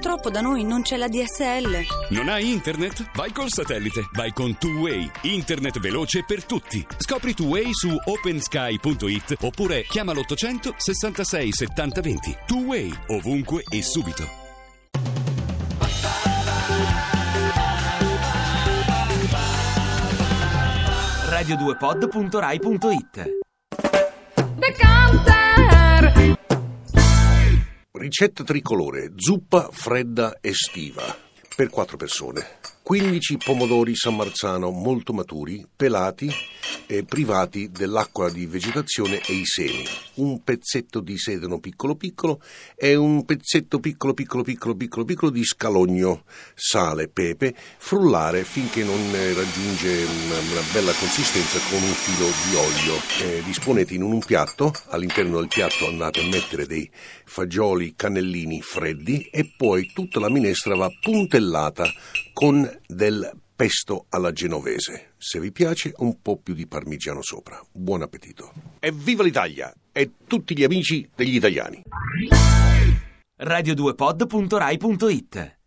Purtroppo da noi non c'è la DSL. Non hai internet? Vai col satellite. Vai con Two Way, internet veloce per tutti. Scopri Two Way su opensky.it oppure chiama l'800 66 70 20. Two Way, ovunque e subito. Radio2pod.rai.it. The Counter. Ricetta tricolore, zuppa fredda estiva per 4 persone. 15 pomodori San Marzano molto maturi, pelati e privati dell'acqua di vegetazione e i semi. Un pezzetto di sedano piccolo piccolo e un pezzetto piccolo piccolo piccolo piccolo piccolo di scalogno. Sale, pepe, frullare finché non raggiunge una bella consistenza con un filo di olio. Disponete in un piatto, all'interno del piatto andate a mettere dei fagioli cannellini freddi e poi tutta la minestra va puntellata con del pesto alla genovese. Se vi piace, un po' più di parmigiano sopra. Buon appetito. Evviva l'Italia e tutti gli amici degli italiani. Radio2pod.rai.it